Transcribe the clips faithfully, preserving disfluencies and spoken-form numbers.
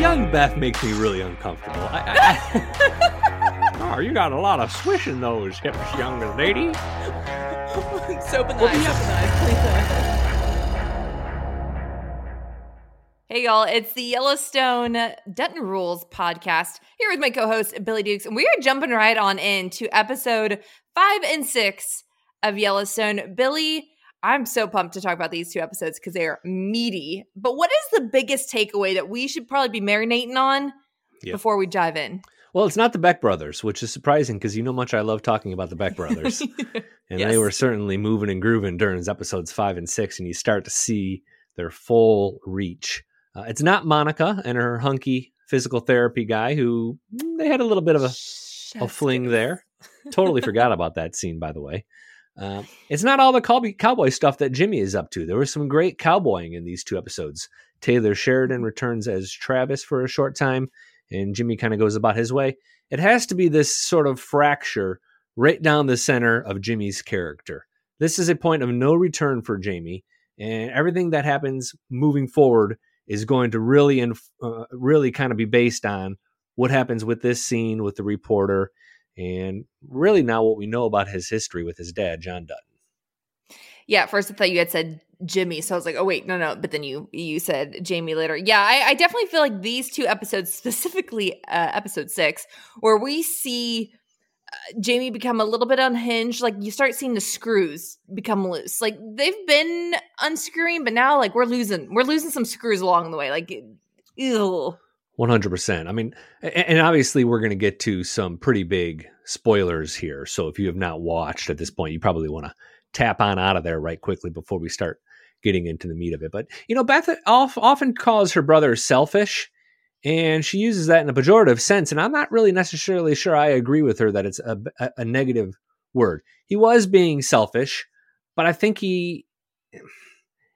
Young Beth makes me really uncomfortable. I, I, oh, you got a lot of swish in those hips, young lady. So benign, well, yeah. so benign. Hey, y'all. It's the Yellowstone Dutton Rules podcast here with my co-host, Billy Dukes. And we are jumping right on into episode five and six of Yellowstone. Billy, I'm so pumped to talk about these two episodes because they are meaty. But what is the biggest takeaway that we should probably be marinating on yep. before we dive in? Well, it's not the Beck brothers, which is surprising because you know much I love talking about the Beck brothers. And yes. They were certainly moving and grooving during episodes five and six, and you start to see their full reach. Uh, it's not Monica and her hunky physical therapy guy who they had a little bit of a, a fling there. Totally forgot about that scene, by the way. Uh, it's not all the cowboy, cowboy stuff that Jimmy is up to. There was some great cowboying in these two episodes. Taylor Sheridan returns as Travis for a short time, and Jimmy kind of goes about his way. It has to be this sort of fracture right down the center of Jimmy's character. This is a point of no return for Jamie, and everything that happens moving forward is going to really, inf- uh, really kind of be based on what happens with this scene with the reporter, and really now what we know about his history with his dad, John Dutton. Yeah, at first I thought you had said Jimmy, so I was like, oh, wait, no, no. But then you you said Jamie later. Yeah, I, I definitely feel like these two episodes, specifically uh, episode six, where we see uh, Jamie become a little bit unhinged. Like, you start seeing the screws become loose. Like, they've been unscrewing, but now, like, we're losing. We're losing some screws along the way. Like, ew. one hundred percent. I mean, and obviously we're going to get to some pretty big spoilers here. So if you have not watched at this point, you probably want to tap on out of there right quickly before we start getting into the meat of it. But, you know, Beth often calls her brother selfish, and she uses that in a pejorative sense. And I'm not really necessarily sure I agree with her that it's a, a negative word. He was being selfish, but I think he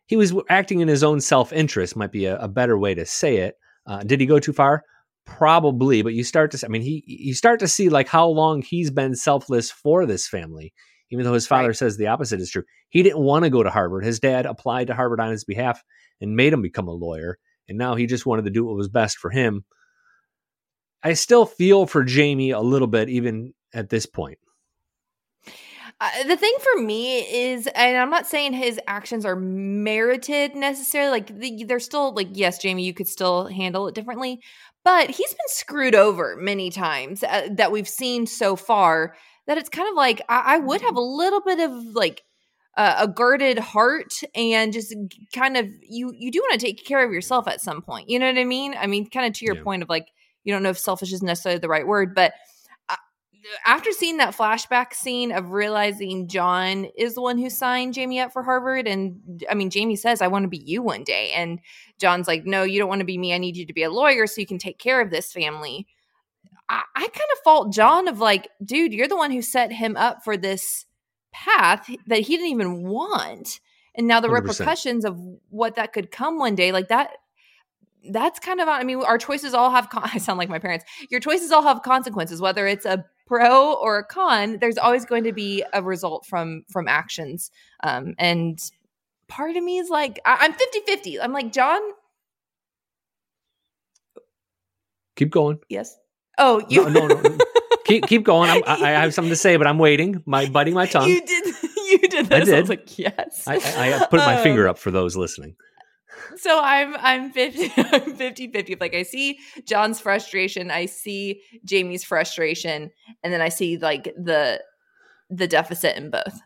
he was acting in his own self-interest might be a, a better way to say it. Uh, did he go too far? Probably, but you start to, I mean, he, you start to see like how long he's been selfless for this family, even though his father right. says the opposite is true. He didn't want to go to Harvard. His dad applied to Harvard on his behalf and made him become a lawyer. And now he just wanted to do what was best for him. I still feel for Jamie a little bit, even at this point. Uh, the thing for me is, and I'm not saying his actions are merited necessarily, like the, they're still like, yes, Jamie, you could still handle it differently, but he's been screwed over many times uh, that we've seen so far that it's kind of like, I, I would have a little bit of like uh, a guarded heart and just kind of, you, you do want to take care of yourself at some point. You know what I mean? I mean, kind of to your yeah. point of like, you don't know if selfish is necessarily the right word, but after seeing that flashback scene of realizing John is the one who signed Jamie up for Harvard, and I mean, Jamie says, I want to be you one day. And John's like, no, you don't want to be me. I need you to be a lawyer so you can take care of this family. I, I kind of fault John of like, dude, you're the one who set him up for this path that he didn't even want. And now the one hundred percent repercussions of what that could come one day, like that. That's kind of, I mean, our choices all have, con- I sound like my parents, your choices all have consequences, whether it's a pro or a con, there's always going to be a result from, from actions. Um, and part of me is like, I- I'm fifty-fifty. I'm like, John. Keep going. Yes. Oh, you. No, no, no. keep, keep going. I'm, I, I have something to say, but I'm waiting. My biting my tongue. You did. You did this. I did. I was like, yes. I, I, I put my um, finger up for those listening. So I'm I'm fifty I'm fifty fifty. Like I see John's frustration, I see Jamie's frustration, and then I see like the the deficit in both.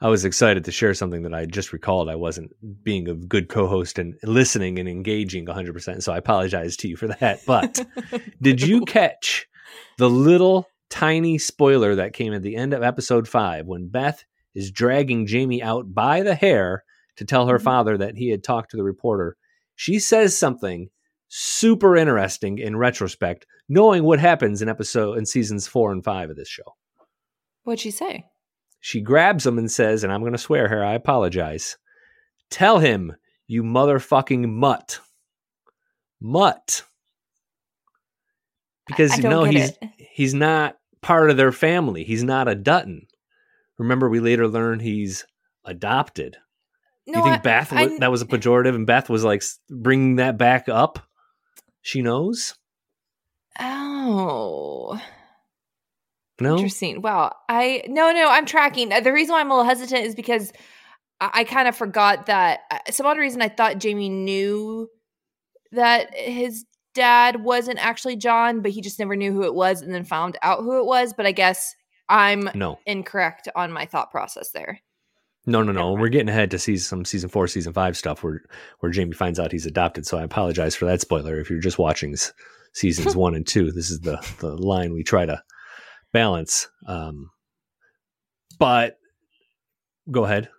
I was excited to share something that I just recalled. I wasn't being a good co-host and listening and engaging one hundred percent, so I apologize to you for that. But did you catch the little tiny spoiler that came at the end of episode five when Beth is dragging Jamie out by the hair to tell her father that he had talked to the reporter? she says something super interesting in retrospect, knowing what happens in episode in seasons four and five of this show. What'd she say? She grabs him and says, and I'm going to swear here, I apologize. Tell him, you motherfucking mutt. Mutt. Because, you know, he's, he's not part of their family. He's not a Dutton. Remember, we later learned he's adopted. No, you think I, Beth, I, that was a pejorative and Beth was like bringing that back up? She knows? Oh. No? Interesting. Wow. I, no, no, I'm tracking. The reason why I'm a little hesitant is because I, I kind of forgot that. Some odd reason I thought Jamie knew that his dad wasn't actually John, but he just never knew who it was and then found out who it was. But I guess I'm no. incorrect on my thought process there. No, no, no. We're getting ahead to season, some season four, season five stuff where where Jamie finds out he's adopted. So I apologize for that spoiler. If you're just watching seasons one and two, this is the, the line we try to balance. Um, but go ahead.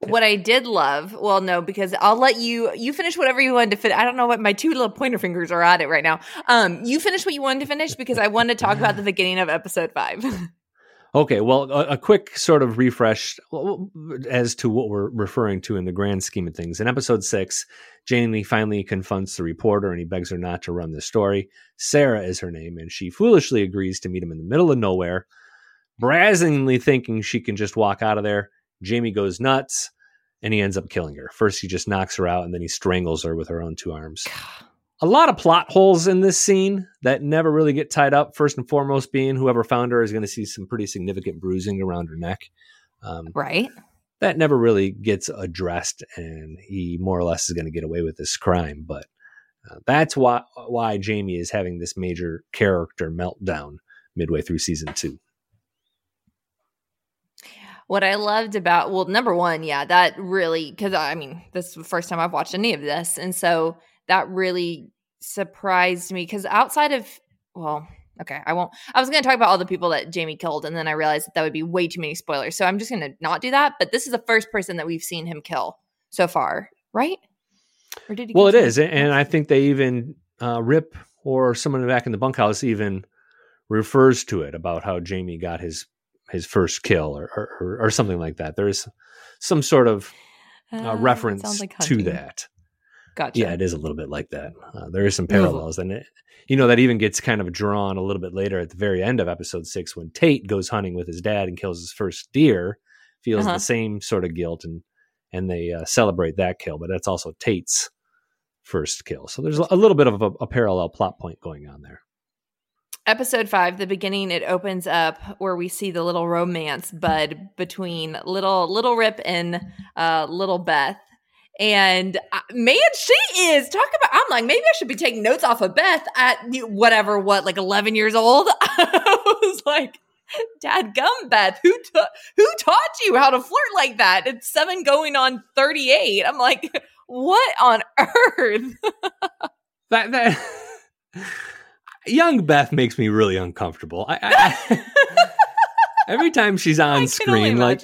What I did love, well, no, because I'll let you, you finish whatever you wanted to finish. I don't know what my two little pointer fingers are at it right now. Um, you finish what you wanted to finish because I want to talk about the beginning of episode five. Okay, well, a, a quick sort of refresh as to what we're referring to in the grand scheme of things. In episode six, Jamie finally confronts the reporter and he begs her not to run this story. Sarah is her name, and she foolishly agrees to meet him in the middle of nowhere, brazenly thinking she can just walk out of there. Jamie goes nuts and he ends up killing her. First, he just knocks her out and then he strangles her with her own two arms. A lot of plot holes in this scene that never really get tied up. First and foremost being whoever found her is going to see some pretty significant bruising around her neck. Um, right. That never really gets addressed, and he more or less is going to get away with this crime. But uh, that's why, why Jamie is having this major character meltdown midway through season two. What I loved about, well, number one, yeah, that really, because I mean, this is the first time I've watched any of this. And so that really surprised me because outside of, well, okay, I won't, I was going to talk about all the people that Jamie killed. And then I realized that that would be way too many spoilers. So I'm just going to not do that. But this is the first person that we've seen him kill so far, right? Or did he well, it is. Him? And I think they even, uh, Rip or someone back in the bunkhouse even refers to it about how Jamie got his his first kill or, or, or something like that. There is some sort of uh, uh, reference like to that. Gotcha. Yeah, it is a little bit like that. Uh, there is some parallels. And it, you know, that even gets kind of drawn a little bit later at the very end of episode six, when Tate goes hunting with his dad and kills his first deer, feels uh-huh. the same sort of guilt and, and they uh, celebrate that kill, but that's also Tate's first kill. So there's a little bit of a, a parallel plot point going on there. Episode five, the beginning, it opens up where we see the little romance bud between little little Rip and uh, little Beth. And uh, man, she is talk about. I'm like, maybe I should be taking notes off of Beth at whatever, what, like eleven years old. I was like, dadgum, Beth, who ta- who taught you how to flirt like that? It's seven going on thirty-eight. I'm like, what on earth? that that. Young Beth makes me really uncomfortable. I, I, every time she's on screen, like,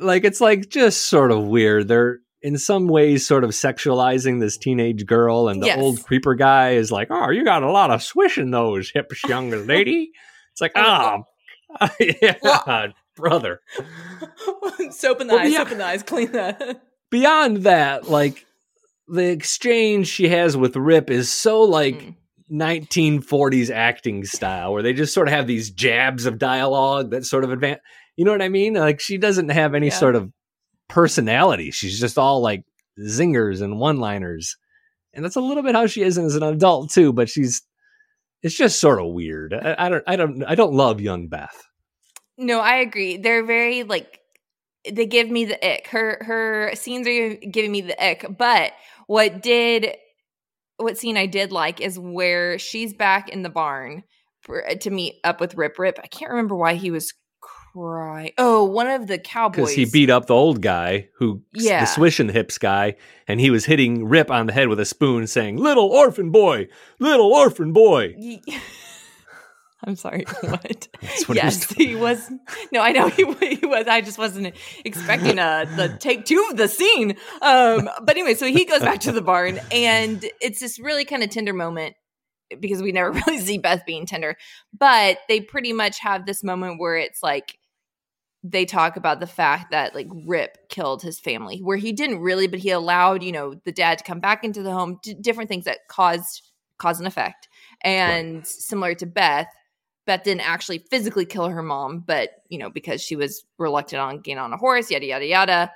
like it's like just sort of weird. They're in some ways sort of sexualizing this teenage girl, and the yes. old creeper guy is like, "Oh, you got a lot of swish in those hips, young lady." It's like, ah, oh, yeah, well, brother. Soap in the well, eyes, yeah. soap in the eyes, clean that. Beyond that, like the exchange she has with Rip is so like. Mm. nineteen forties acting style where they just sort of have these jabs of dialogue that sort of advance. You know what I mean? Like she doesn't have any yeah. sort of personality. She's just all like zingers and one-liners. And that's a little bit how she is as an adult too, but she's, it's just sort of weird. I, I don't, I don't, I don't love young Beth. No, I agree. They're very like, they give me the ick. Her, her scenes are giving me the ick, but what did What scene I did like is where she's back in the barn for, to meet up with Rip Rip. I can't remember why he was crying. Oh, one of the cowboys. Because he beat up the old guy, who yeah. the swish and the hips guy, and he was hitting Rip on the head with a spoon saying, "Little orphan boy, little orphan boy." I'm sorry, what? That's what yes, he was. No, I know he, he was. I just wasn't expecting a, the take two of the scene. Um, but anyway, so he goes back to the barn, and it's this really kind of tender moment because we never really see Beth being tender. But they pretty much have this moment where it's like they talk about the fact that like Rip killed his family, where he didn't really, but he allowed, you know, the dad to come back into the home, d- different things that caused cause and effect. And right. Similar to Beth, Beth didn't actually physically kill her mom, but, you know, because she was reluctant on getting on a horse, yada, yada, yada,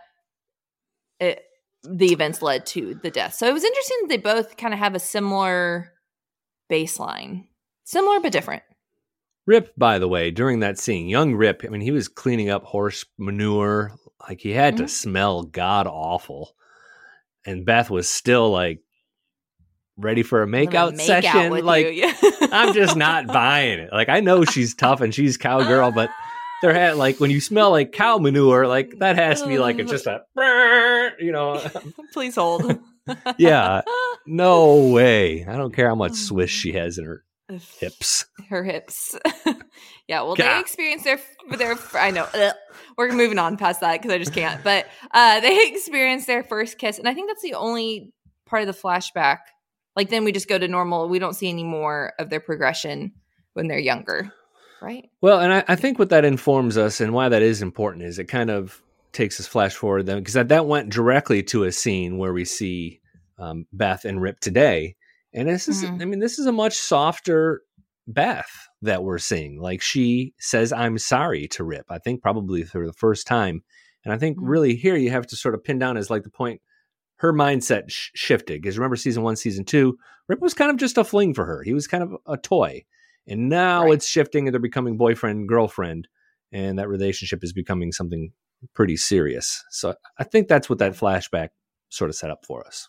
it, the events led to the death. So it was interesting that they both kind of have a similar baseline. Similar, but different. Rip, by the way, during that scene, young Rip, I mean, he was cleaning up horse manure. Like, he had mm-hmm. to smell god-awful. And Beth was still, like, ready for a makeout make session. Like, yeah. I'm just not buying it. Like, I know she's tough and she's cowgirl, but there had like when you smell like cow manure, like that has to be like a, just a, you know. Please hold. Yeah, no way. I don't care how much swish she has in her hips. Her hips. Yeah. Well, God. They experienced their their. I know. Ugh. We're moving on past that because I just can't. But uh, they experienced their first kiss, and I think that's the only part of the flashback. Like, then we just go to normal. We don't see any more of their progression when they're younger, right? Well, and I, I think what that informs us and why that is important is it kind of takes us flash forward then, because that, that went directly to a scene where we see um, Beth and Rip today. And this is, mm-hmm. I mean, this is a much softer Beth that we're seeing. Like, she says, I'm sorry to Rip, I think probably for the first time. And I think mm-hmm. really here you have to sort of pin down as like the point. Her mindset sh- shifted because remember season one, season two, Rip was kind of just a fling for her. He was kind of a toy. And now right. It's shifting and they're becoming boyfriend, girlfriend. And that relationship is becoming something pretty serious. So I think that's what that flashback sort of set up for us.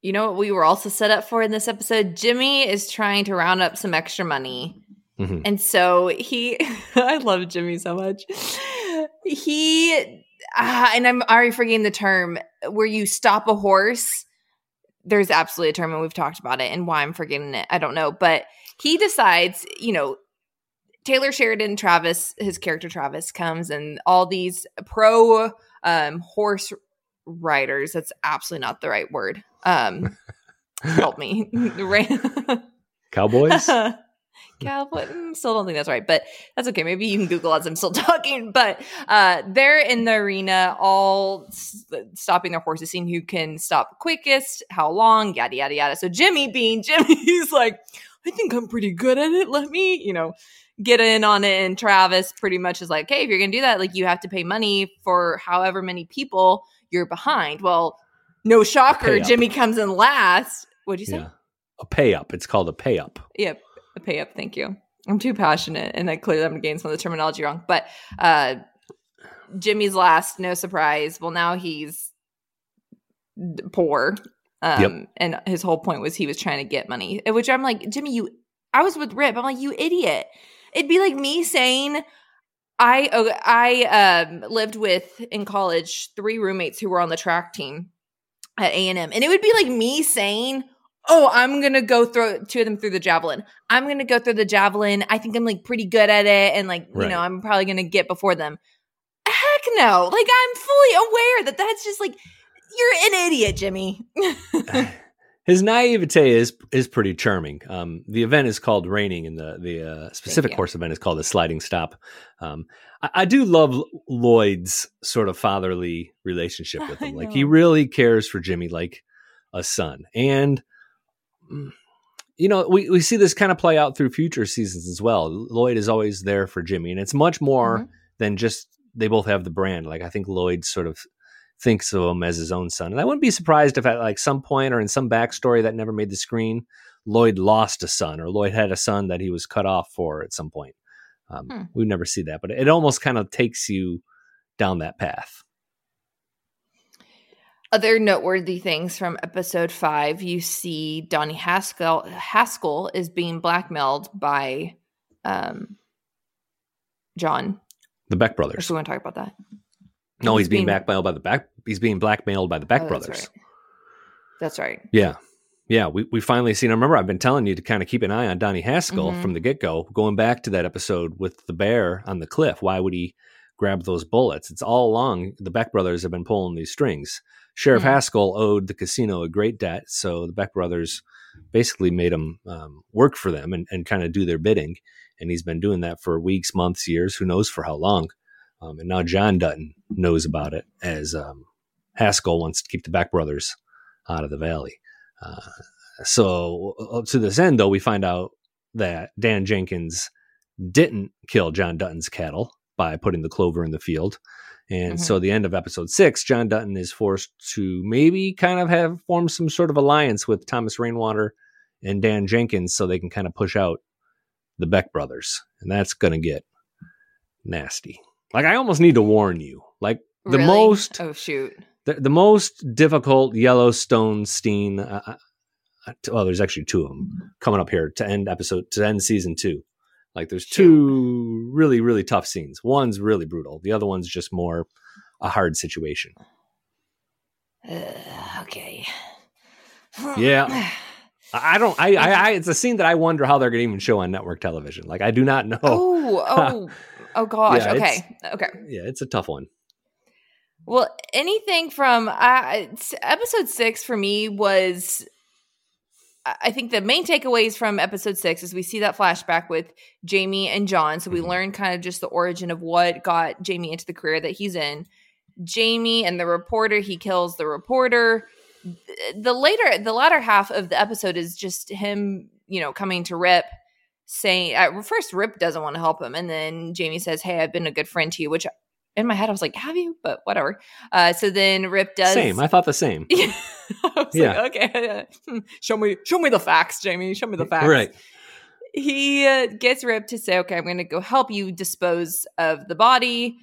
You know what we were also set up for in this episode? Jimmy is trying to round up some extra money. Mm-hmm. And so he – I love Jimmy so much. He uh, – and I'm already forgetting the term where you stop a horse. There's absolutely a term, and we've talked about it and why I'm forgetting it. I don't know. But he decides, you know, Taylor Sheridan, Travis, his character Travis comes, and all these pro um, horse riders – that's absolutely not the right word. Um, help me. Cowboys? Cowboy, still don't think that's right, but that's okay. Maybe you can Google as I'm still talking. But uh, they're in the arena, all s- stopping their horses, seeing who can stop quickest, how long, yada yada yada. So Jimmy, being Jimmy, he's like, I think I'm pretty good at it. Let me, you know, get in on it. And Travis pretty much is like, hey, if you're gonna do that, like you have to pay money for however many people you're behind. Well, no shocker, Jimmy comes in last. What'd you say? Yeah. A pay up. It's called a pay up. Yep. A pay up, thank you. I'm too passionate, and I clearly I'm getting some of the terminology wrong. But uh, Jimmy's last, no surprise. Well, now he's poor, um, yep. and his whole point was he was trying to get money. Which I'm like, Jimmy, you. I was with Rip. I'm like, you idiot. It'd be like me saying, I I um, lived with in college three roommates who were on the track team at A and M, and it would be like me saying, oh, I'm going to go throw two of them through the javelin. I'm going to go through the javelin. I think I'm like pretty good at it. And like, right. you know, I'm probably going to get before them. Heck no. Like, I'm fully aware that that's just like, you're an idiot, Jimmy. His naivete is is pretty charming. Um, the event is called reining, and the, the uh, specific horse event is called the sliding stop. Um, I, I do love Lloyd's sort of fatherly relationship with him. Like, he really cares for Jimmy like a son. And you know, we, we see this kind of play out through future seasons as well. Lloyd is always there for Jimmy, and it's much more mm-hmm. than just they both have the brand. Like, I think Lloyd sort of thinks of him as his own son. And I wouldn't be surprised if at like some point or in some backstory that never made the screen, Lloyd lost a son, or Lloyd had a son that he was cut off for at some point. Um, hmm. We never see that, but it almost kind of takes you down that path. Other noteworthy things from episode five, you see Donnie Haskell Haskell is being blackmailed by um, John. The Beck brothers. We want to talk about that. No, he's, he's being, being blackmailed by the Beck. He's being blackmailed by the Beck oh, brothers. That's right. That's right. Yeah. Yeah. We, we finally seen him. Remember, I've been telling you to kind of keep an eye on Donnie Haskell mm-hmm. from the get-go, going back to that episode with the bear on the cliff. Why would he grab those bullets? It's all along. The Beck brothers have been pulling these strings. Sheriff mm-hmm. Haskell owed the casino a great debt. So the Beck brothers basically made him um, work for them and, and kind of do their bidding. And he's been doing that for weeks, months, years, who knows for how long. Um, and now John Dutton knows about it, as um, Haskell wants to keep the Beck brothers out of the valley. Uh, so up to this end, though, we find out that Dan Jenkins didn't kill John Dutton's cattle by putting the clover in the field. And mm-hmm. so at the end of episode six, John Dutton is forced to maybe kind of have formed some sort of alliance with Thomas Rainwater and Dan Jenkins so they can kind of push out the Beck brothers. And that's going to get nasty. Like, I almost need to warn you, like the really? most, oh shoot, the, the most difficult Yellowstone scene. Uh, uh, well, there's actually two of them coming up here to end episode, to end season two. Like, there's two really, really tough scenes. One's really brutal. The other one's just more a hard situation. Uh, okay. Yeah. I don't, I, I, I, it's a scene that I wonder how they're going to even show on network television. Like, I do not know. Oh, oh. Oh, gosh. Yeah, okay. Okay. Yeah, it's a tough one. Well, anything from uh, episode six for me was, I think the main takeaways from episode six is we see that flashback with Jamie and John. So we mm-hmm. learn kind of just the origin of what got Jamie into the career that he's in. Jamie and the reporter, he kills the reporter. The later, the latter half of the episode is just him, you know, coming to Rip. Saying at first Rip doesn't want to help him, and then Jamie says, hey, I've been a good friend to you, which in my head I was like, have you? But whatever. Uh so then Rip does same I thought the same I was yeah. like, okay, show me show me the facts, Jamie, show me the facts. Right. He uh, gets Rip to say, okay, I'm gonna go help you dispose of the body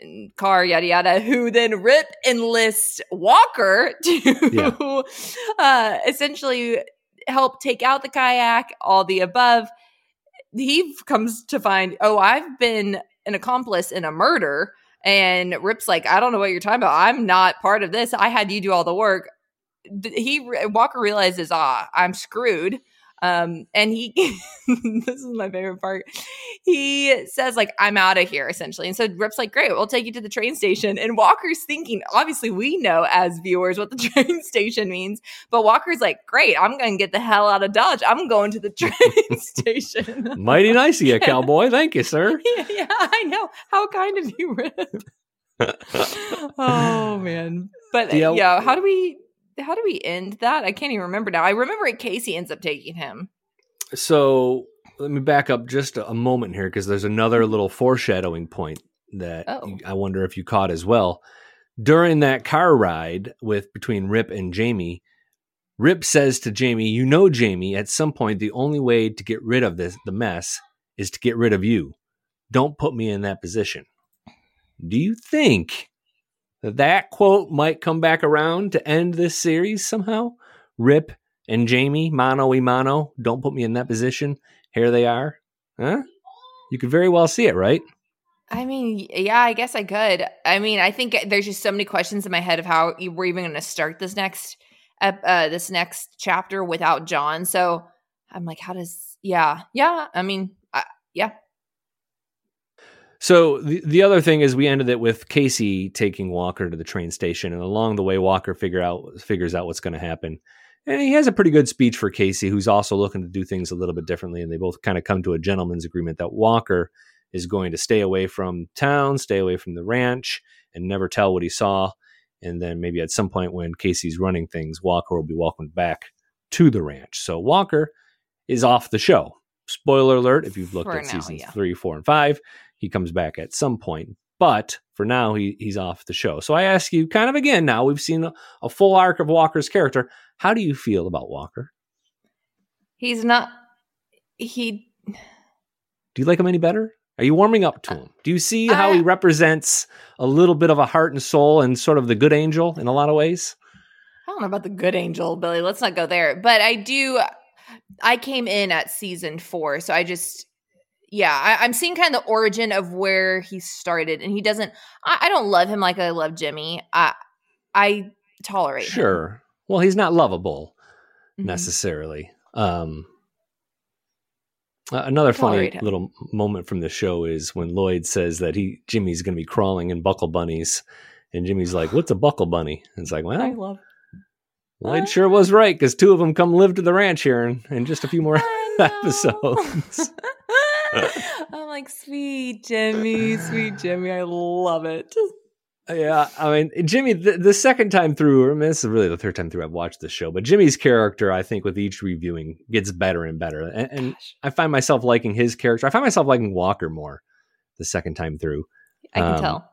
and car, yada yada, who then Rip enlists Walker to yeah. uh essentially help take out the kayak, all the above. He comes to find, oh, I've been an accomplice in a murder. And Rip's like, I don't know what you're talking about. I'm not part of this. I had you do all the work. He Walker realizes, ah, I'm screwed. Um, and he, this is my favorite part. He says, like, I'm out of here, essentially. And so Rip's like, great, we'll take you to the train station. And Walker's thinking, obviously we know as viewers what the train station means, but Walker's like, great, I'm going to get the hell out of Dodge. I'm going to the train station. Mighty nice of you, cowboy. Thank you, sir. Yeah, yeah, I know. How kind of you, Rip. Oh man. But yeah, yeah how do we, How do we end that? I can't even remember now. I remember Casey ends up taking him. So let me back up just a moment here, because there's another little foreshadowing point that oh. I wonder if you caught as well. During that car ride with between Rip and Jamie, Rip says to Jamie, you know, Jamie, at some point, the only way to get rid of this, the mess, is to get rid of you. Don't put me in that position. Do you think that quote might come back around to end this series somehow? Rip and Jamie, mano y mano, don't put me in that position. Here they are. Huh? You could very well see it, right? I mean, yeah, I guess I could. I mean, I think there's just so many questions in my head of how we're even going to start this next uh, this next chapter without John. So I'm like, how does, yeah, yeah, I mean, uh, yeah. So the, the other thing is we ended it with Casey taking Walker to the train station, and along the way, Walker figure out, figures out what's going to happen. And he has a pretty good speech for Casey, who's also looking to do things a little bit differently. And they both kind of come to a gentleman's agreement that Walker is going to stay away from town, stay away from the ranch, and never tell what he saw. And then maybe at some point when Casey's running things, Walker will be welcomed back to the ranch. So Walker is off the show. Spoiler alert, if you've looked for at now, seasons yeah. three, four, and five, he comes back at some point, but for now he, he's off the show. So I ask you kind of again, now we've seen a, a full arc of Walker's character. How do you feel about Walker? He's not... He... Do you like him any better? Are you warming up to him? Do you see how I, he represents a little bit of a heart and soul and sort of the good angel in a lot of ways? I don't know about the good angel, Billy. Let's not go there. But I do... I came in at season four, so I just... Yeah, I, I'm seeing kind of the origin of where he started, and he doesn't... I, I don't love him like I love Jimmy. I, I tolerate sure. him. Sure. Well, he's not lovable, mm-hmm. necessarily. Um, another funny him. little moment from the show is when Lloyd says that he Jimmy's going to be crawling in buckle bunnies, and Jimmy's like, what's a buckle bunny? And it's like, well, I love Lloyd what? sure was right, because two of them come live to the ranch here in, in just a few more episodes. I'm like, sweet Jimmy, sweet Jimmy. I love it. Yeah, I mean, Jimmy, the, the second time through, I mean, this is really the third time through I've watched the show, but Jimmy's character, I think, with each reviewing gets better and better. And, and I find myself liking his character. I find myself liking Walker more the second time through. I can um, tell.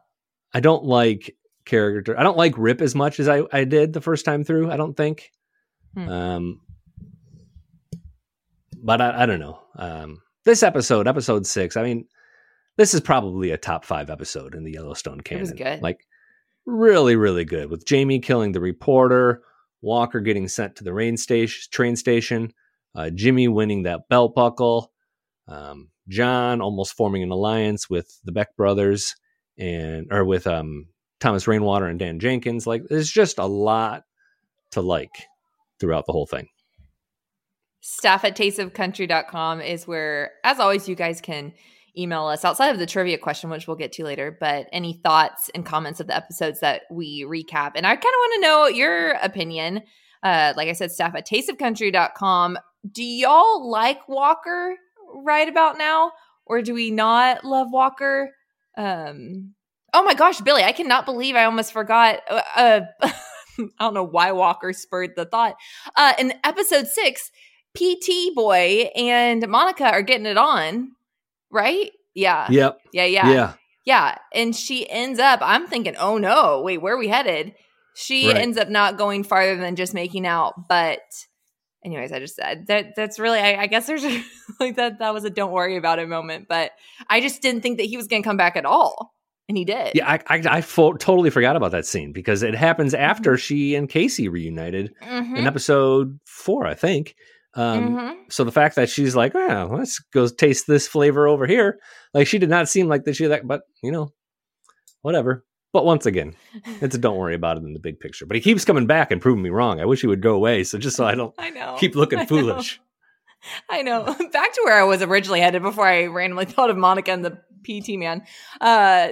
I don't like character. I don't like Rip as much as I, I did the first time through, I don't think. Hmm. Um, but I, I don't know. Um, this episode, episode six, I mean, this is probably a top five episode in the Yellowstone canon. It was good. Like, really, really good. With Jamie killing the reporter, Walker getting sent to the rain station, train station, uh, Jimmy winning that belt buckle, um, John almost forming an alliance with the Beck brothers, and or with um, Thomas Rainwater and Dan Jenkins. Like, there's just a lot to like throughout the whole thing. Staff at taste of country dot com is where, as always, you guys can email us outside of the trivia question, which we'll get to later, but any thoughts and comments of the episodes that we recap. And I kind of want to know your opinion. Uh, like I said, staff at taste of country dot com. Do y'all like Walker right about now? Or do we not love Walker? Um, oh my gosh, Billy, I cannot believe I almost forgot. Uh, I don't know why Walker spurred the thought. Uh, in episode six, P T Boy and Monica are getting it on. Right? Yeah. Yep. Yeah. Yeah. Yeah. Yeah. And she ends up, I'm thinking, oh no, wait, where are we headed? She right. ends up not going farther than just making out. But anyways, I just said that that's really, I, I guess there's a, like that, that was a don't worry about it moment, but I just didn't think that he was going to come back at all. And he did. Yeah. I, I, I fo- totally forgot about that scene because it happens after she and Casey reunited mm-hmm. in episode four, I think. Um, mm-hmm. So the fact that she's like, oh, let's go taste this flavor over here. Like she did not seem like that. She that, but you know, whatever. But once again, it's a don't worry about it in the big picture, but he keeps coming back and proving me wrong. I wish he would go away. So just so I don't I know. keep looking I foolish. Know. I know. Back to where I was originally headed before I randomly thought of Monica and the P T man. Uh,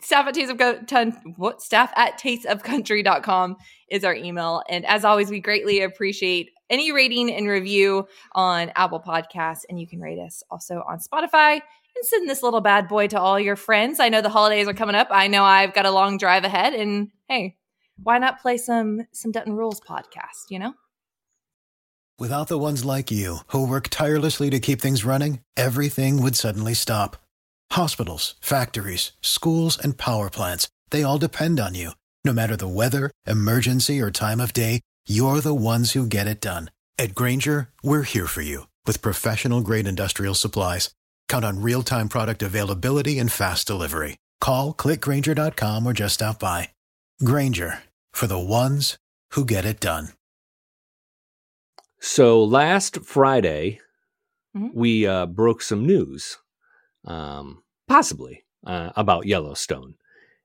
Staff at, taste of go- ton, what? Staff at taste of country dot com is our email. And as always, we greatly appreciate any rating and review on Apple Podcasts. And you can rate us also on Spotify and send this little bad boy to all your friends. I know the holidays are coming up. I know I've got a long drive ahead. And hey, why not play some some Dutton Rules podcast, you know? Without the ones like you who work tirelessly to keep things running, everything would suddenly stop. Hospitals, factories, schools, and power plants, they all depend on you. No matter the weather, emergency, or time of day, you're the ones who get it done. At Grainger, we're here for you with professional-grade industrial supplies. Count on real-time product availability and fast delivery. Call, click grainger dot com, or just stop by. Grainger, for the ones who get it done. So last Friday, mm-hmm. we uh, broke some news. Um, possibly uh, about Yellowstone.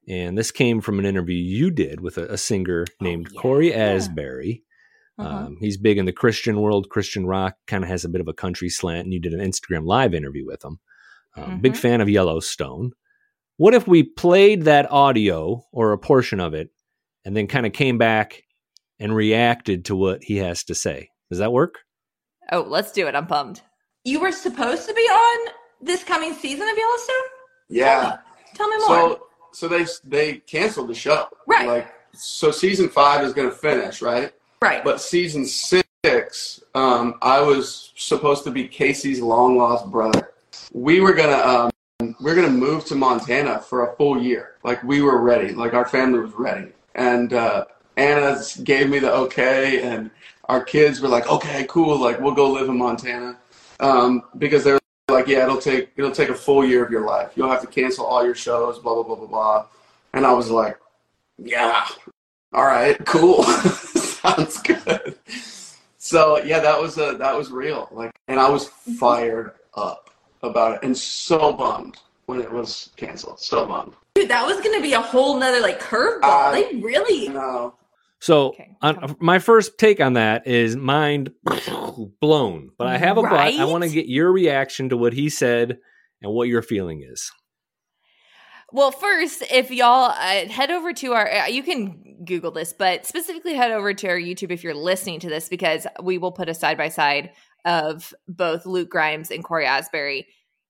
And this came from an interview you did with a, a singer named oh, yeah, Corey Asbury. Yeah. Uh-huh. Um, he's big in the Christian world, Christian rock, kind of has a bit of a country slant, and you did an Instagram live interview with him. Um, mm-hmm. Big fan of Yellowstone. What if we played that audio or a portion of it and then kind of came back and reacted to what he has to say? Does that work? Oh, let's do it. I'm pumped. You were supposed to be on this coming season of Yellowstone? Yeah. Tell me, Tell me more. So, so they they canceled the show. Right. Like, so season five is going to finish, right? Right. But season six, um, I was supposed to be Casey's long lost brother. We were gonna um, we were gonna move to Montana for a full year. Like we were ready. Like our family was ready. And uh, Anna gave me the okay, and our kids were like, okay, cool, like we'll go live in Montana, um, because they were like, yeah, it'll take it'll take a full year of your life. You'll have to cancel all your shows, blah blah blah blah blah. And I was like, yeah, all right, cool, sounds good. So yeah, that was a that was real. Like, and I was fired up about it, and so bummed when it was canceled. So bummed. Dude, that was gonna be a whole nother like curveball. Uh, they really. No. So okay, on, my first take on that is mind blown. But I have a right? but. I want to get your reaction to what he said and what your feeling is. Well, first, if y'all uh, head over to our, uh, you can Google this, but specifically head over to our YouTube if you're listening to this, because we will put a side by side of both Luke Grimes and Corey Asbury.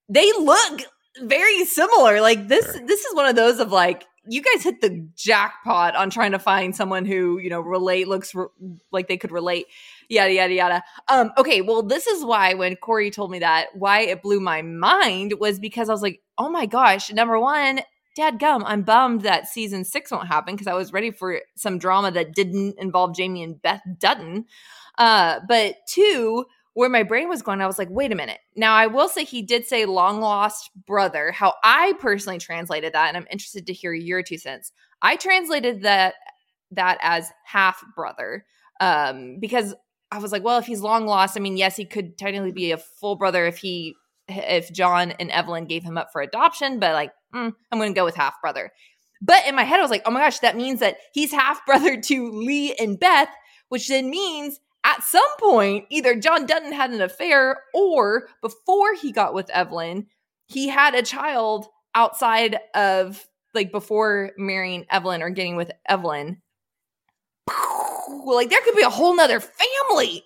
They look very similar. Like this, sure. This is one of those of like, you guys hit the jackpot on trying to find someone who, you know, relate, looks re- like they could relate, yada, yada, yada. Um, okay, well, this is why when Corey told me that, why it blew my mind was because I was like, oh my gosh, number one, dadgum, I'm bummed that season six won't happen because I was ready for some drama that didn't involve Jamie and Beth Dutton. Uh, but two, where my brain was going, I was like, wait a minute. Now, I will say he did say long lost brother, how I personally translated that, and I'm interested to hear your two cents. I translated that that as half brother um, because I was like, well, if he's long lost, I mean, yes, he could technically be a full brother if he if John and Evelyn gave him up for adoption, but like, mm, I'm going to go with half brother. But in my head, I was like, oh my gosh, that means that he's half brother to Lee and Beth, which then means at some point, either John Dutton had an affair or before he got with Evelyn, he had a child outside of, like, before marrying Evelyn or getting with Evelyn. Well, like, there could be a whole nother family.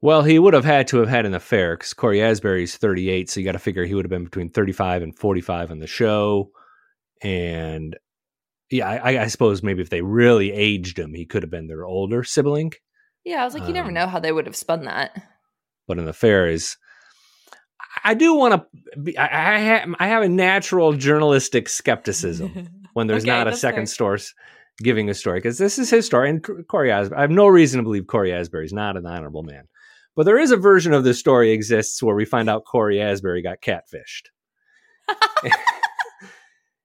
Well, he would have had to have had an affair because Corey Asbury's thirty-eight, so you got to figure he would have been between thirty-five and forty-five on the show. And, yeah, I, I suppose maybe if they really aged him, he could have been their older sibling. Yeah, I was like, you um, never know how they would have spun that. But in the fair is, I do want to, I, I, ha, I have a natural journalistic skepticism when there's okay, not a second fair. Source giving a story. Because this is his story. And Corey Asbury, I have no reason to believe Corey Asbury is not an honorable man. But there is a version of this story exists where we find out Corey Asbury got catfished.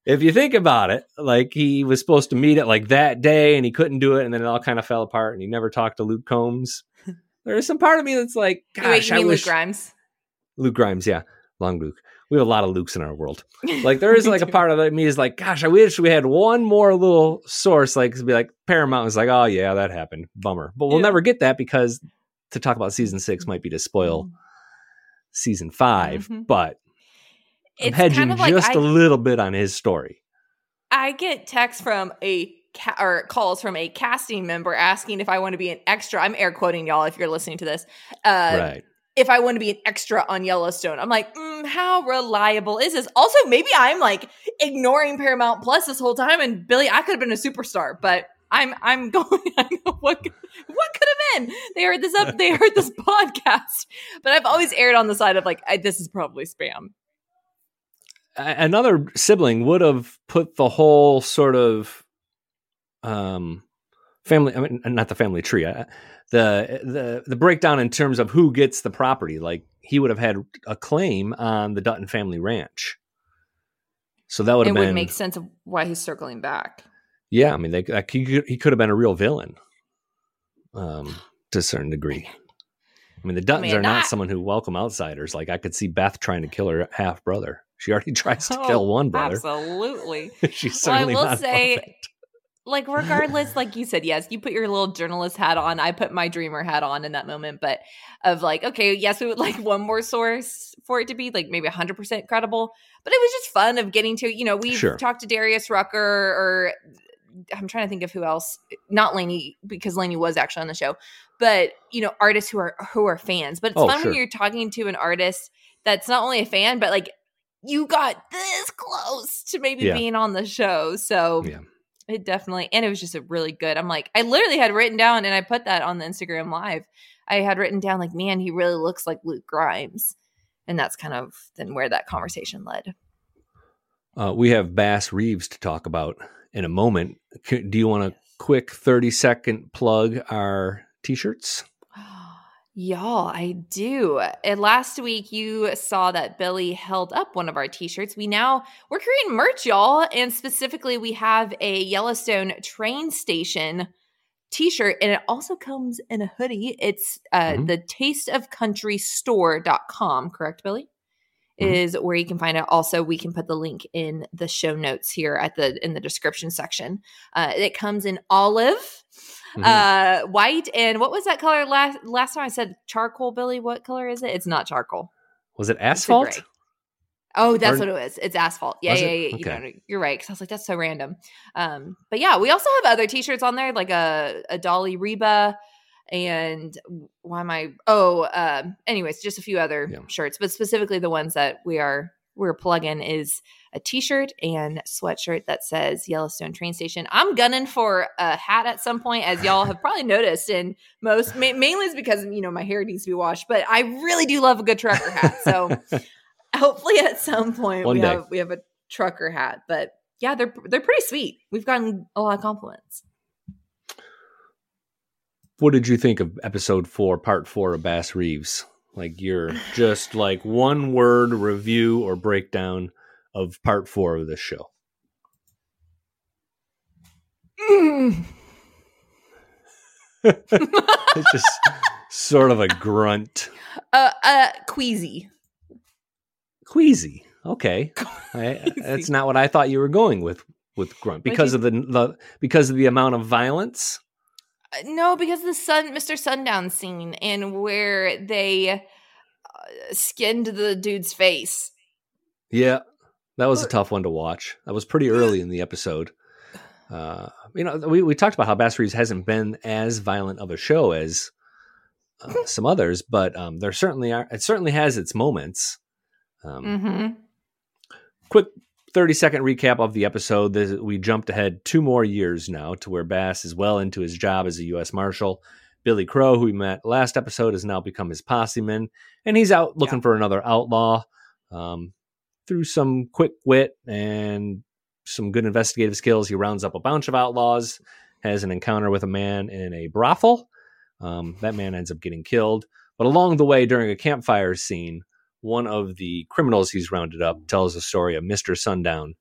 If you think about it, like he was supposed to meet it like that day and he couldn't do it. And then it all kind of fell apart and he never talked to Luke Combs. There is some part of me that's like, gosh, Wait, you I mean wish... Luke Grimes? Luke Grimes, yeah. Long Luke. We have a lot of Lukes in our world. Like there is like a part of me is like, gosh, I wish we had one more little source. Like to be like Paramount was like, oh yeah, that happened. Bummer. But we'll yeah. never get that because to talk about season six might be to spoil mm-hmm. season five. Mm-hmm. But I'm it's hedging kind of like just I, a little bit on his story. I get texts from a ca- or calls from a casting member asking if I want to be an extra. I'm air quoting y'all if you're listening to this. Uh, right. If I want to be an extra on Yellowstone. I'm like, mm, how reliable is this? Also, maybe I'm like ignoring Paramount Plus this whole time. And Billy, I could have been a superstar, but I'm I'm going. I know what could, what could have been. They heard this up. They heard this podcast. But I've always erred on the side of like, I, this is probably spam. Another sibling would have put the whole sort of um, family, I mean, not the family tree, uh, the, the the breakdown in terms of who gets the property. Like he would have had a claim on the Dutton family ranch. So that would have it been. It would make sense of why he's circling back. Yeah. I mean, they, like he, could, he could have been a real villain um, to a certain degree. I mean, the Duttons I mean, are not, not someone who welcome outsiders. Like I could see Beth trying to kill her half brother. She already tries to oh, kill one brother. Absolutely. She's certainly well, I will not say, perfect. Like, regardless, like you said, yes, you put your little journalist hat on. I put my dreamer hat on in that moment, but of like, okay, yes, we would like one more source for it to be like maybe one hundred percent credible. But it was just fun of getting to, you know, we sure. talked to Darius Rucker or I'm trying to think of who else, not Lainey, because Lainey was actually on the show, but, you know, artists who are who are fans. But it's oh, fun sure. when you're talking to an artist that's not only a fan, but like, you got this close to maybe yeah. being on the show. So yeah. it definitely, and it was just a really good, I'm like, I literally had written down and I put that on the Instagram live. I had written down like, man, he really looks like Luke Grimes. And that's kind of then where that conversation led. Uh, we have Bass Reeves to talk about in a moment. Do you want to quick thirty second plug our t-shirts. Y'all, I do. And last week you saw that Billy held up one of our t-shirts. We now, we're creating merch, y'all. And specifically we have a Yellowstone train station t-shirt, and it also comes in a hoodie. It's uh, mm-hmm. the taste of country store dot com, correct, Billy? Mm-hmm. Is where you can find it. Also, we can put the link in the show notes here at the in the description section. Uh, it comes in olive. Mm-hmm. Uh, white, and what was that color last last time I said charcoal, Billy? What color is it? It's not charcoal. Was it asphalt? Oh, that's or, what it was. It's asphalt. Yeah, yeah, yeah. Okay. You know, you're right. Because I was like, that's so random. Um, but yeah, we also have other t-shirts on there, like a, a Dolly Reba, and why am I? Oh, uh, anyways, just a few other yeah. shirts, but specifically the ones that we are we're plugging is a t-shirt and sweatshirt that says Yellowstone train station. I'm gunning for a hat at some point, as y'all have probably noticed. And most ma- mainly is because, you know, my hair needs to be washed, but I really do love a good trucker hat. So hopefully at some point One we day. have, we have a trucker hat, but yeah, they're, they're pretty sweet. We've gotten a lot of compliments. What did you think of episode four, part four of Bass Reeves? Like you're just like one word review or breakdown of part four of this show. Mm. It's just sort of a grunt. Uh, uh, queasy. Queasy. Okay. Queasy. I, that's not what I thought you were going with, with grunt because of the, the, because of the amount of violence. No, because the sun, Mister Sundown scene and where they uh, skinned the dude's face. Yeah, that was a tough one to watch. That was pretty early in the episode. Uh, you know, we, we talked about how Bass Reeves hasn't been as violent of a show as uh, some others, but um, there certainly are. It certainly has its moments. Um, mm-hmm. Quick. thirty second recap of the episode. This, we jumped ahead two more years now to where Bass is well into his job as a U S Marshal. Billy Crow, who we met last episode, has now become his posse man, and he's out looking yeah. for another outlaw. Um, through some quick wit and some good investigative skills, he rounds up a bunch of outlaws, has an encounter with a man in a brothel. Um, that man ends up getting killed. But along the way, during a campfire scene, one of the criminals he's rounded up tells the story of Mister Sundown.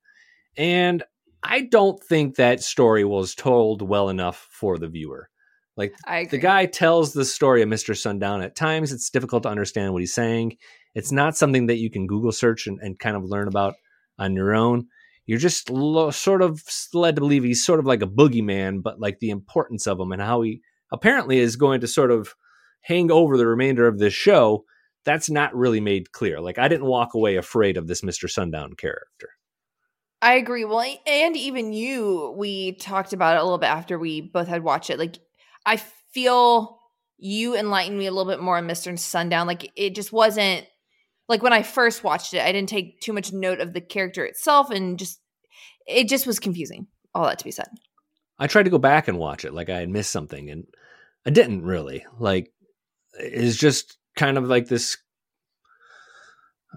And I don't think that story was told well enough for the viewer. Like the guy tells the story of Mister Sundown. At times it's difficult to understand what he's saying. It's not something that you can Google search and, and kind of learn about on your own. You're just lo- sort of led to believe he's sort of like a boogeyman, but like the importance of him and how he apparently is going to sort of hang over the remainder of this show. That's not really made clear. Like, I didn't walk away afraid of this Mister Sundown character. I agree. Well, and even you, we talked about it a little bit after we both had watched it. Like, I feel you enlightened me a little bit more on Mister Sundown. Like, it just wasn't – like, when I first watched it, I didn't take too much note of the character itself, and just – it just was confusing, all that to be said. I tried to go back and watch it like I had missed something, and I didn't really. Like, it's just – kind of like this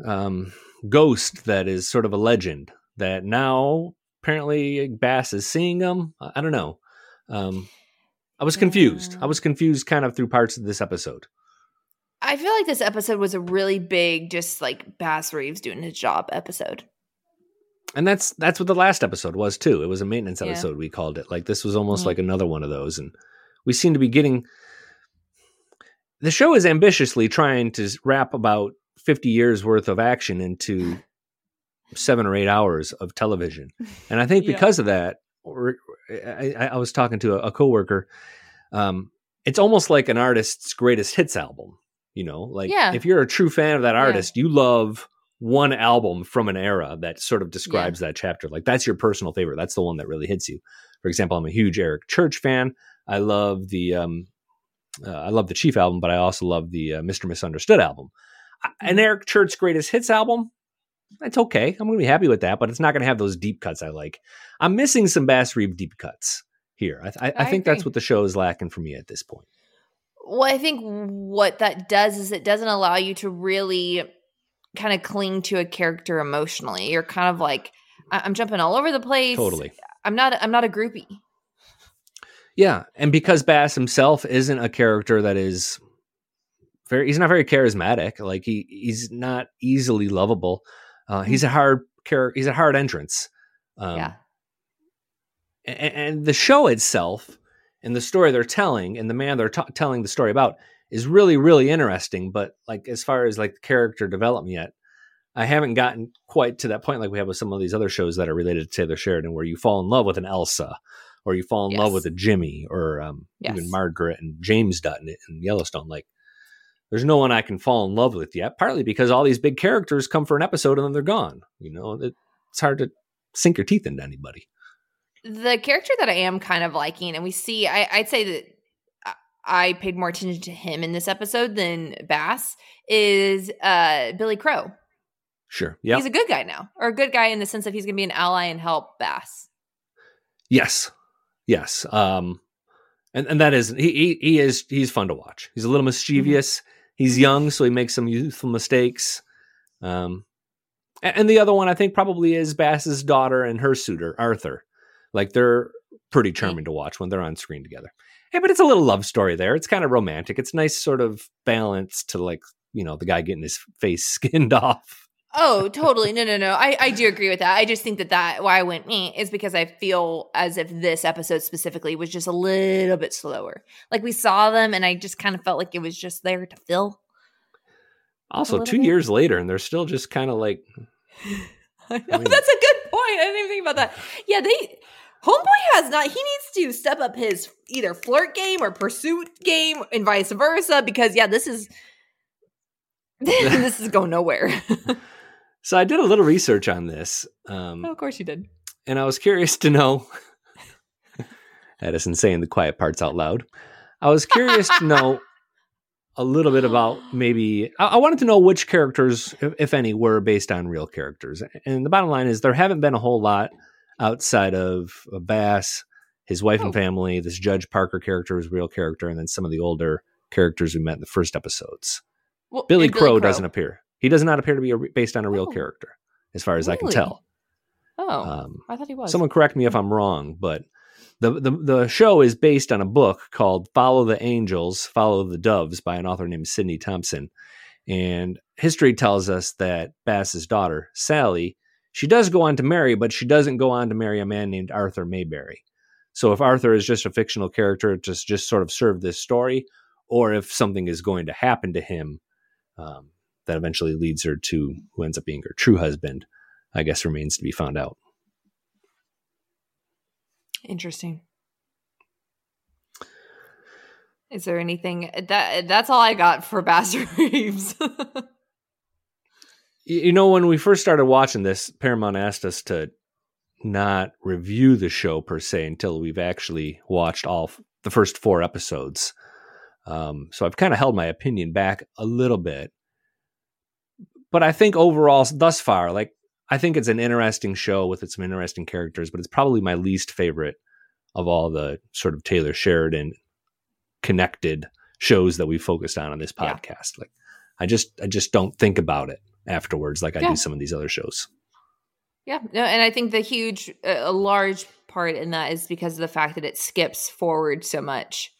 um, ghost that is sort of a legend that now apparently Bass is seeing him. I don't know. Um, I was confused. Yeah. I was confused kind of through parts of this episode. I feel like this episode was a really big, just like Bass Reeves doing his job episode. And that's, that's what the last episode was too. It was a maintenance yeah. episode. We called it like, this was almost mm-hmm. like another one of those. And we seem to be getting, the show is ambitiously trying to wrap about fifty years worth of action into seven or eight hours of television. And I think because yeah. of that, or, I, I was talking to a, a coworker. Um, it's almost like an artist's greatest hits album. You know, like yeah. if you're a true fan of that artist, yeah. you love one album from an era that sort of describes yeah. that chapter. Like that's your personal favorite. That's the one that really hits you. For example, I'm a huge Eric Church fan. I love the, um, Uh, I love the Chief album, but I also love the uh, Mister Misunderstood album. An Eric Church Greatest Hits album, that's okay. I'm going to be happy with that, but it's not going to have those deep cuts I like. I'm missing some Bass Reeves deep cuts here. I, th- I, I, I think agree. That's what the show is lacking for me at this point. Well, I think what that does is it doesn't allow you to really kind of cling to a character emotionally. You're kind of like, I- I'm jumping all over the place. Totally. I'm not, I'm not a groupie. Yeah, and because Bass himself isn't a character that is very, he's not very charismatic. Like he, he's not easily lovable. Uh, he's a hard character. He's a hard entrance. Um, yeah. And, and the show itself and the story they're telling and the man they're t- telling the story about is really, really interesting. But like, as far as like character development yet, I haven't gotten quite to that point. Like we have with some of these other shows that are related to Taylor Sheridan, where you fall in love with an Elsa or you fall in yes. love with a Jimmy or um, yes. even Margaret and James Dutton in Yellowstone. Like, there's no one I can fall in love with yet, partly because all these big characters come for an episode and then they're gone. You know, it, it's hard to sink your teeth into anybody. The character that I am kind of liking, and we see, I, I'd say that I paid more attention to him in this episode than Bass, is uh, Billy Crow. Sure. Yeah. He's a good guy now, or a good guy in the sense that he's going to be an ally and help Bass. Yes. Yes. Um, and, and that is, he, he, he is, he's fun to watch. He's a little mischievous. Mm-hmm. He's young, so he makes some youthful mistakes. Um, and, and the other one, I think, probably is Bass's daughter and her suitor, Arthur. Like, they're pretty charming to watch when they're on screen together. Hey, but it's a little love story there. It's kind of romantic. It's nice sort of balance to, like, you know, the guy getting his face skinned off. Oh, totally. No, no, no. I, I do agree with that. I just think that that, why I went eh, is because I feel as if this episode specifically was just a little bit slower. Like, we saw them and I just kind of felt like it was just there to fill. Also, two bit. years later and they're still just kind of like. I know, I mean, that's a good point. I didn't even think about that. Yeah, they, Homeboy has not, he needs to step up his either flirt game or pursuit game and vice versa because, yeah, this is, this is going nowhere. So I did a little research on this. Um, oh, of course you did. And I was curious to know, Edison saying the quiet parts out loud. I was curious to know a little bit about maybe, I, I wanted to know which characters, if, if any, were based on real characters. And the bottom line is there haven't been a whole lot outside of Bass, his wife oh. and family, this Judge Parker character is a real character, and then some of the older characters we met in the first episodes. Well, Billy Crow Billy doesn't Crow. appear. He does not appear to be a, based on a real oh. character, as far as really? I can tell. Oh, um, I thought he was. Someone correct me if I'm wrong, but the, the the show is based on a book called Follow the Angels, Follow the Doves by an author named Sidney Thompson. And history tells us that Bass's daughter, Sally, she does go on to marry, but she doesn't go on to marry a man named Arthur Mayberry. So if Arthur is just a fictional character, just, just sort of serve this story, or if something is going to happen to him, um, that eventually leads her to who ends up being her true husband, I guess remains to be found out. Interesting. Is there anything that that's all I got for Bass Reeves? You know, when we first started watching this, Paramount asked us to not review the show per se until we've actually watched all f- the first four episodes. Um, so I've kind of held my opinion back a little bit. But I think overall, thus far, like, I think it's an interesting show with some interesting characters, but it's probably my least favorite of all the sort of Taylor Sheridan connected shows that we focused on on this podcast. Yeah. Like, I just, I just don't think about it afterwards like yeah. I do some of these other shows. Yeah, no, and I think the huge, a uh, large part in that is because of the fact that it skips forward so much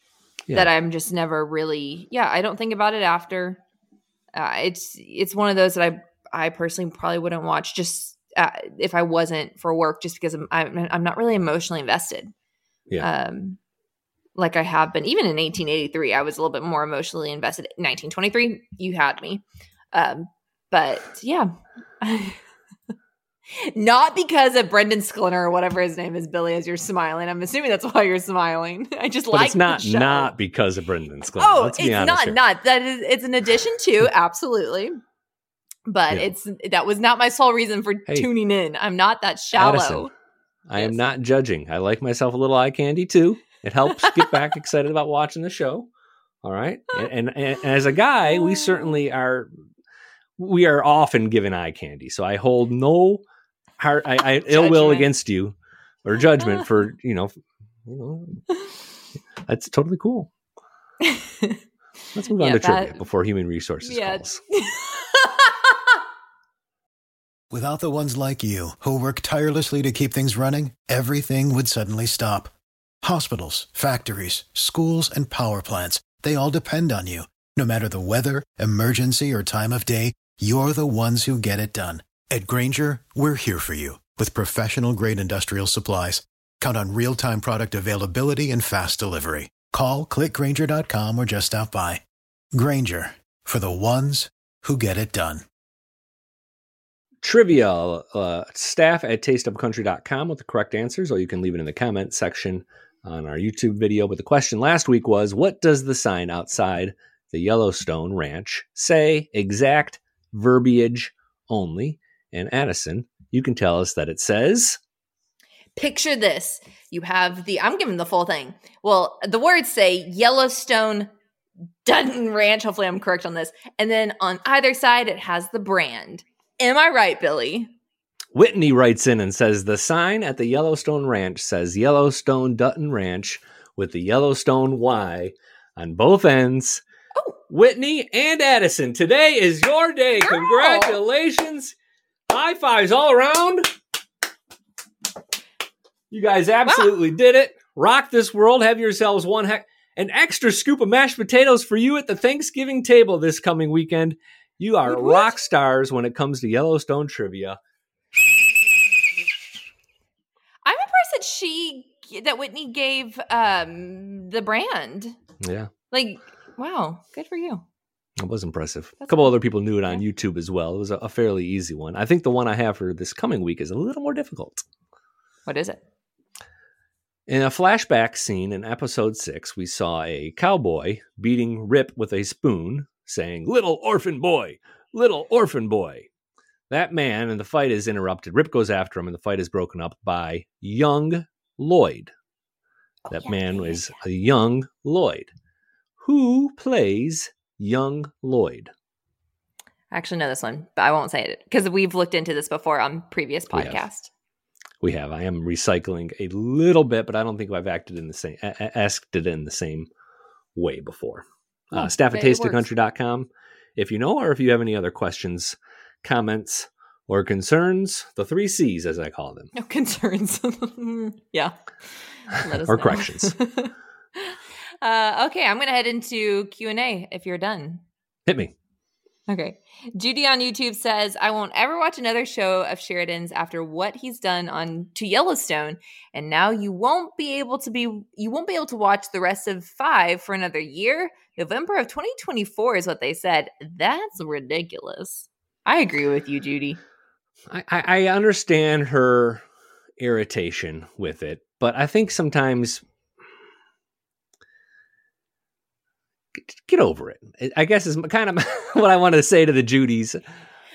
yeah. that I'm just never really, yeah, I don't think about it after. Uh, it's it's one of those that I I personally probably wouldn't watch just uh, if I wasn't for work, just because I'm, I'm I'm not really emotionally invested. Yeah. Um, like I have been even in eighteen eighty-three, I was a little bit more emotionally invested. nineteen twenty-three, you had me. Um, but yeah, not because of Brendan Sklenner or whatever his name is, Billy, as you're smiling. I'm assuming that's why you're smiling. I just but like it's not the show. Not because of Brendan Sklenner. Oh, Let's it's be not here. Not that is it's an addition to absolutely, but yeah. it's that was not my sole reason for hey, tuning in. I'm not that shallow. Addison, I yes. am not judging. I like myself a little eye candy too. It helps get back excited about watching the show. All right, and, and, and as a guy, we certainly are. We are often given eye candy, so I hold no heart, I, I ill will against you or judgment for, you know, you know that's totally cool. Let's move yeah, on to that, trivia before human resources yeah. calls. Without the ones like you who work tirelessly to keep things running, everything would suddenly stop. Hospitals, factories, schools, and power plants, they all depend on you. No matter the weather, emergency, or time of day, you're the ones who get it done. At Grainger, we're here for you with professional-grade industrial supplies. Count on real-time product availability and fast delivery. Call, click grainger dot com, or just stop by. Grainger, for the ones who get it done. Trivia, uh, staff at taste of country dot com with the correct answers, or you can leave it in the comment section on our YouTube video. But the question last week was, what does the sign outside the Yellowstone Ranch say? Exact verbiage only. And Addison, you can tell us that it says... Picture this. You have the, I'm giving the full thing. Well, the words say Yellowstone Dutton Ranch. Hopefully I'm correct on this. And then on either side, it has the brand. Am I right, Billy? Whitney writes in and says, the sign at the Yellowstone Ranch says Yellowstone Dutton Ranch with the Yellowstone Y on both ends. Oh. Whitney and Addison, today is your day. Girl. Congratulations. High fives all around. You guys absolutely wow. did it. Rock this world. Have yourselves one heck, an extra scoop of mashed potatoes for you at the Thanksgiving table this coming weekend. You are what? rock stars when it comes to Yellowstone trivia. I'm impressed that she, that Whitney gave um, the brand. Yeah. Like, wow. Good for you. That was impressive. That's a couple cool. other people knew it on yeah. YouTube as well. It was a, a fairly easy one. I think the one I have for this coming week is a little more difficult. What is it? In a flashback scene in episode six, we saw a cowboy beating Rip with a spoon, saying, "Little orphan boy, little orphan boy." That man, and the fight is interrupted. Rip goes after him, and the fight is broken up by young Lloyd. Oh, that yeah, man yeah, yeah. is a young Lloyd. Who plays young Lloyd? I actually know this one, but I won't say it because we've looked into this before on previous podcasts. We have. I am recycling a little bit, but I don't think I've acted in the same, a- asked it in the same way before. Oh, uh, staff at taste of country dot com. If you know, or if you have any other questions, comments, or concerns, the three C's, as I call them. No concerns. yeah. Let us or know. Corrections. uh, okay. I'm going to head into Q and A if you're done. Hit me. Okay. Judy on YouTube says, I won't ever watch another show of Sheridan's after what he's done on to Yellowstone, and now you won't be able to be you won't be able to watch the rest of five for another year. November of twenty twenty-four is what they said. That's ridiculous. I agree with you, Judy. I, I understand her irritation with it, but I think sometimes get over it, I guess, is kind of what I want to say to the Judys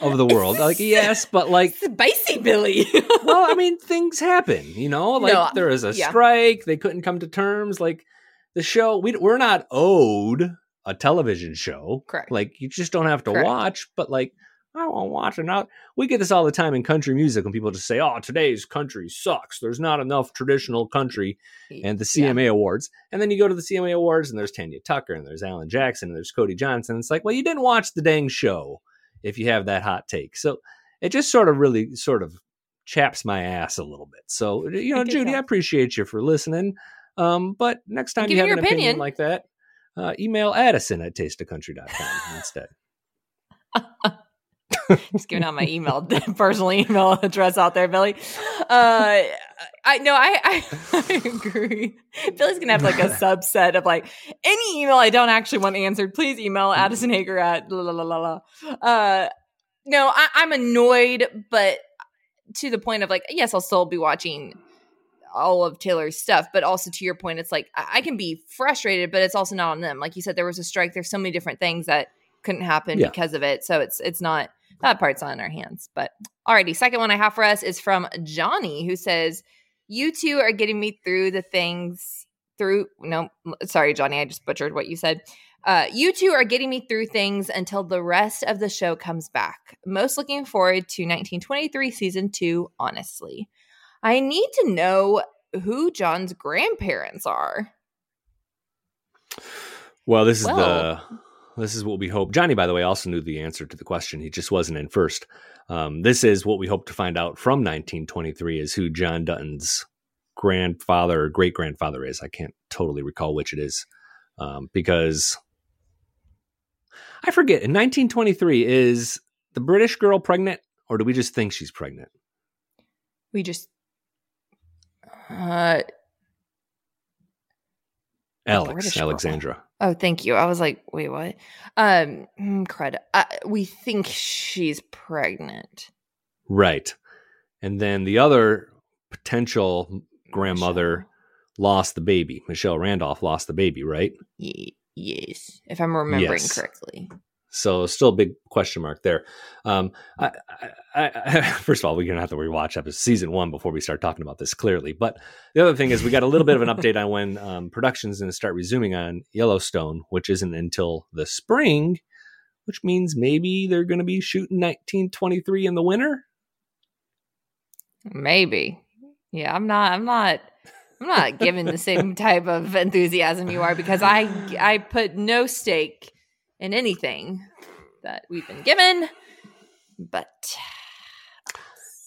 of the world. Like, yes, but like... Spicy Billy. Well, I mean, things happen, you know? Like, no, there was a yeah. strike. They couldn't come to terms. Like, the show... We, we're not owed a television show. Correct. Like, you just don't have to Correct. watch, but like, I won't watch it. Not. We get this all the time in country music when people just say, oh, today's country sucks. There's not enough traditional country, and the C M A yeah. Awards. And then you go to the C M A Awards and there's Tanya Tucker and there's Alan Jackson and there's Cody Johnson. It's like, well, you didn't watch the dang show if you have that hot take. So it just sort of really sort of chaps my ass a little bit. So, you know, I Judy, help. I appreciate you for listening. Um, but next time you have an opinion. opinion like that, uh, email Addison at taste of country dot com instead. Just giving out my email, personal email address out there, Billy. Uh, I no, I, I, I agree. Billy's gonna have like a subset of like any email I don't actually want answered. Please email Addison Hager at la la la la. Uh, no, I, I'm annoyed, but to the point of like, yes, I'll still be watching all of Taylor's stuff, but also to your point, it's like I, I can be frustrated, but it's also not on them. Like you said, there was a strike. There's so many different things that couldn't happen yeah. because of it. So it's it's not. That part's on our hands, but alrighty. Second one I have for us is from Johnny, who says, "You two are getting me through the things through." No, sorry, Johnny, I just butchered what you said. Uh, you two are getting me through things until the rest of the show comes back. Most looking forward to nineteen twenty-three season two. Honestly, I need to know who John's grandparents are. Well, this is well, the. This is what we hope. Johnny, by the way, also knew the answer to the question. He just wasn't in first. Um, this is what we hope to find out from nineteen twenty-three is who John Dutton's grandfather or great grandfather is. I can't totally recall which it is, um, because I forget. In nineteen twenty-three, is the British girl pregnant, or do we just think she's pregnant? We just. Uh, Alex, Alexandra. Girl. Oh, thank you. I was like, wait, what? Um, crud. Uh, we think she's pregnant. Right. And then the other potential grandmother Michelle. lost the baby. Michelle Randolph lost the baby, right? Y- yes, if I'm remembering yes. correctly. So still a big question mark there. Um, I, I, I, first of all, we're going to have to rewatch episode season one before we start talking about this clearly. But the other thing is we got a little bit of an update on when um, production's going to start resuming on Yellowstone, which isn't until the spring, which means maybe they're going to be shooting nineteen twenty-three in the winter. Maybe. Yeah, I'm not, I'm not, I'm not given the same type of enthusiasm you are, because I, I put no stake in anything that we've been given, but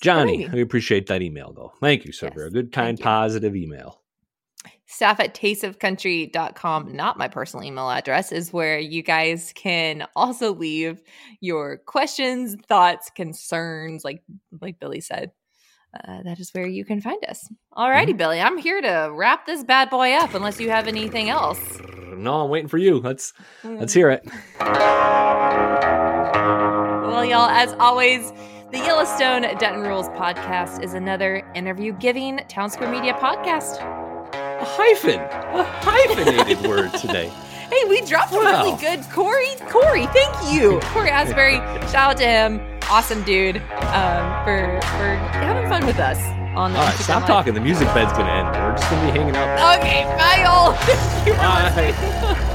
Johnny, we appreciate that email though. Thank you, sir. Yes, a good, kind, positive email. Staff at taste of country dot com, not my personal email address, is where you guys can also leave your questions, thoughts, concerns, like like Billy said. Uh, that is where you can find us. All righty, mm-hmm. Billy, I'm here to wrap this bad boy up unless you have anything else. No, I'm waiting for you. Let's mm. let's hear it. Well, y'all, as always, the Yellowstone Dutton Rules podcast is another interview-giving Town Square Media podcast. A hyphen. A hyphenated word today. Hey, we dropped wow. a really good Corey. Corey, thank you. Corey Asbury, shout out to him. Awesome dude, um, for for having fun with us on the. All right, stop talking. The music bed's gonna end. We're just gonna be hanging out. Okay, bye, y'all. Bye.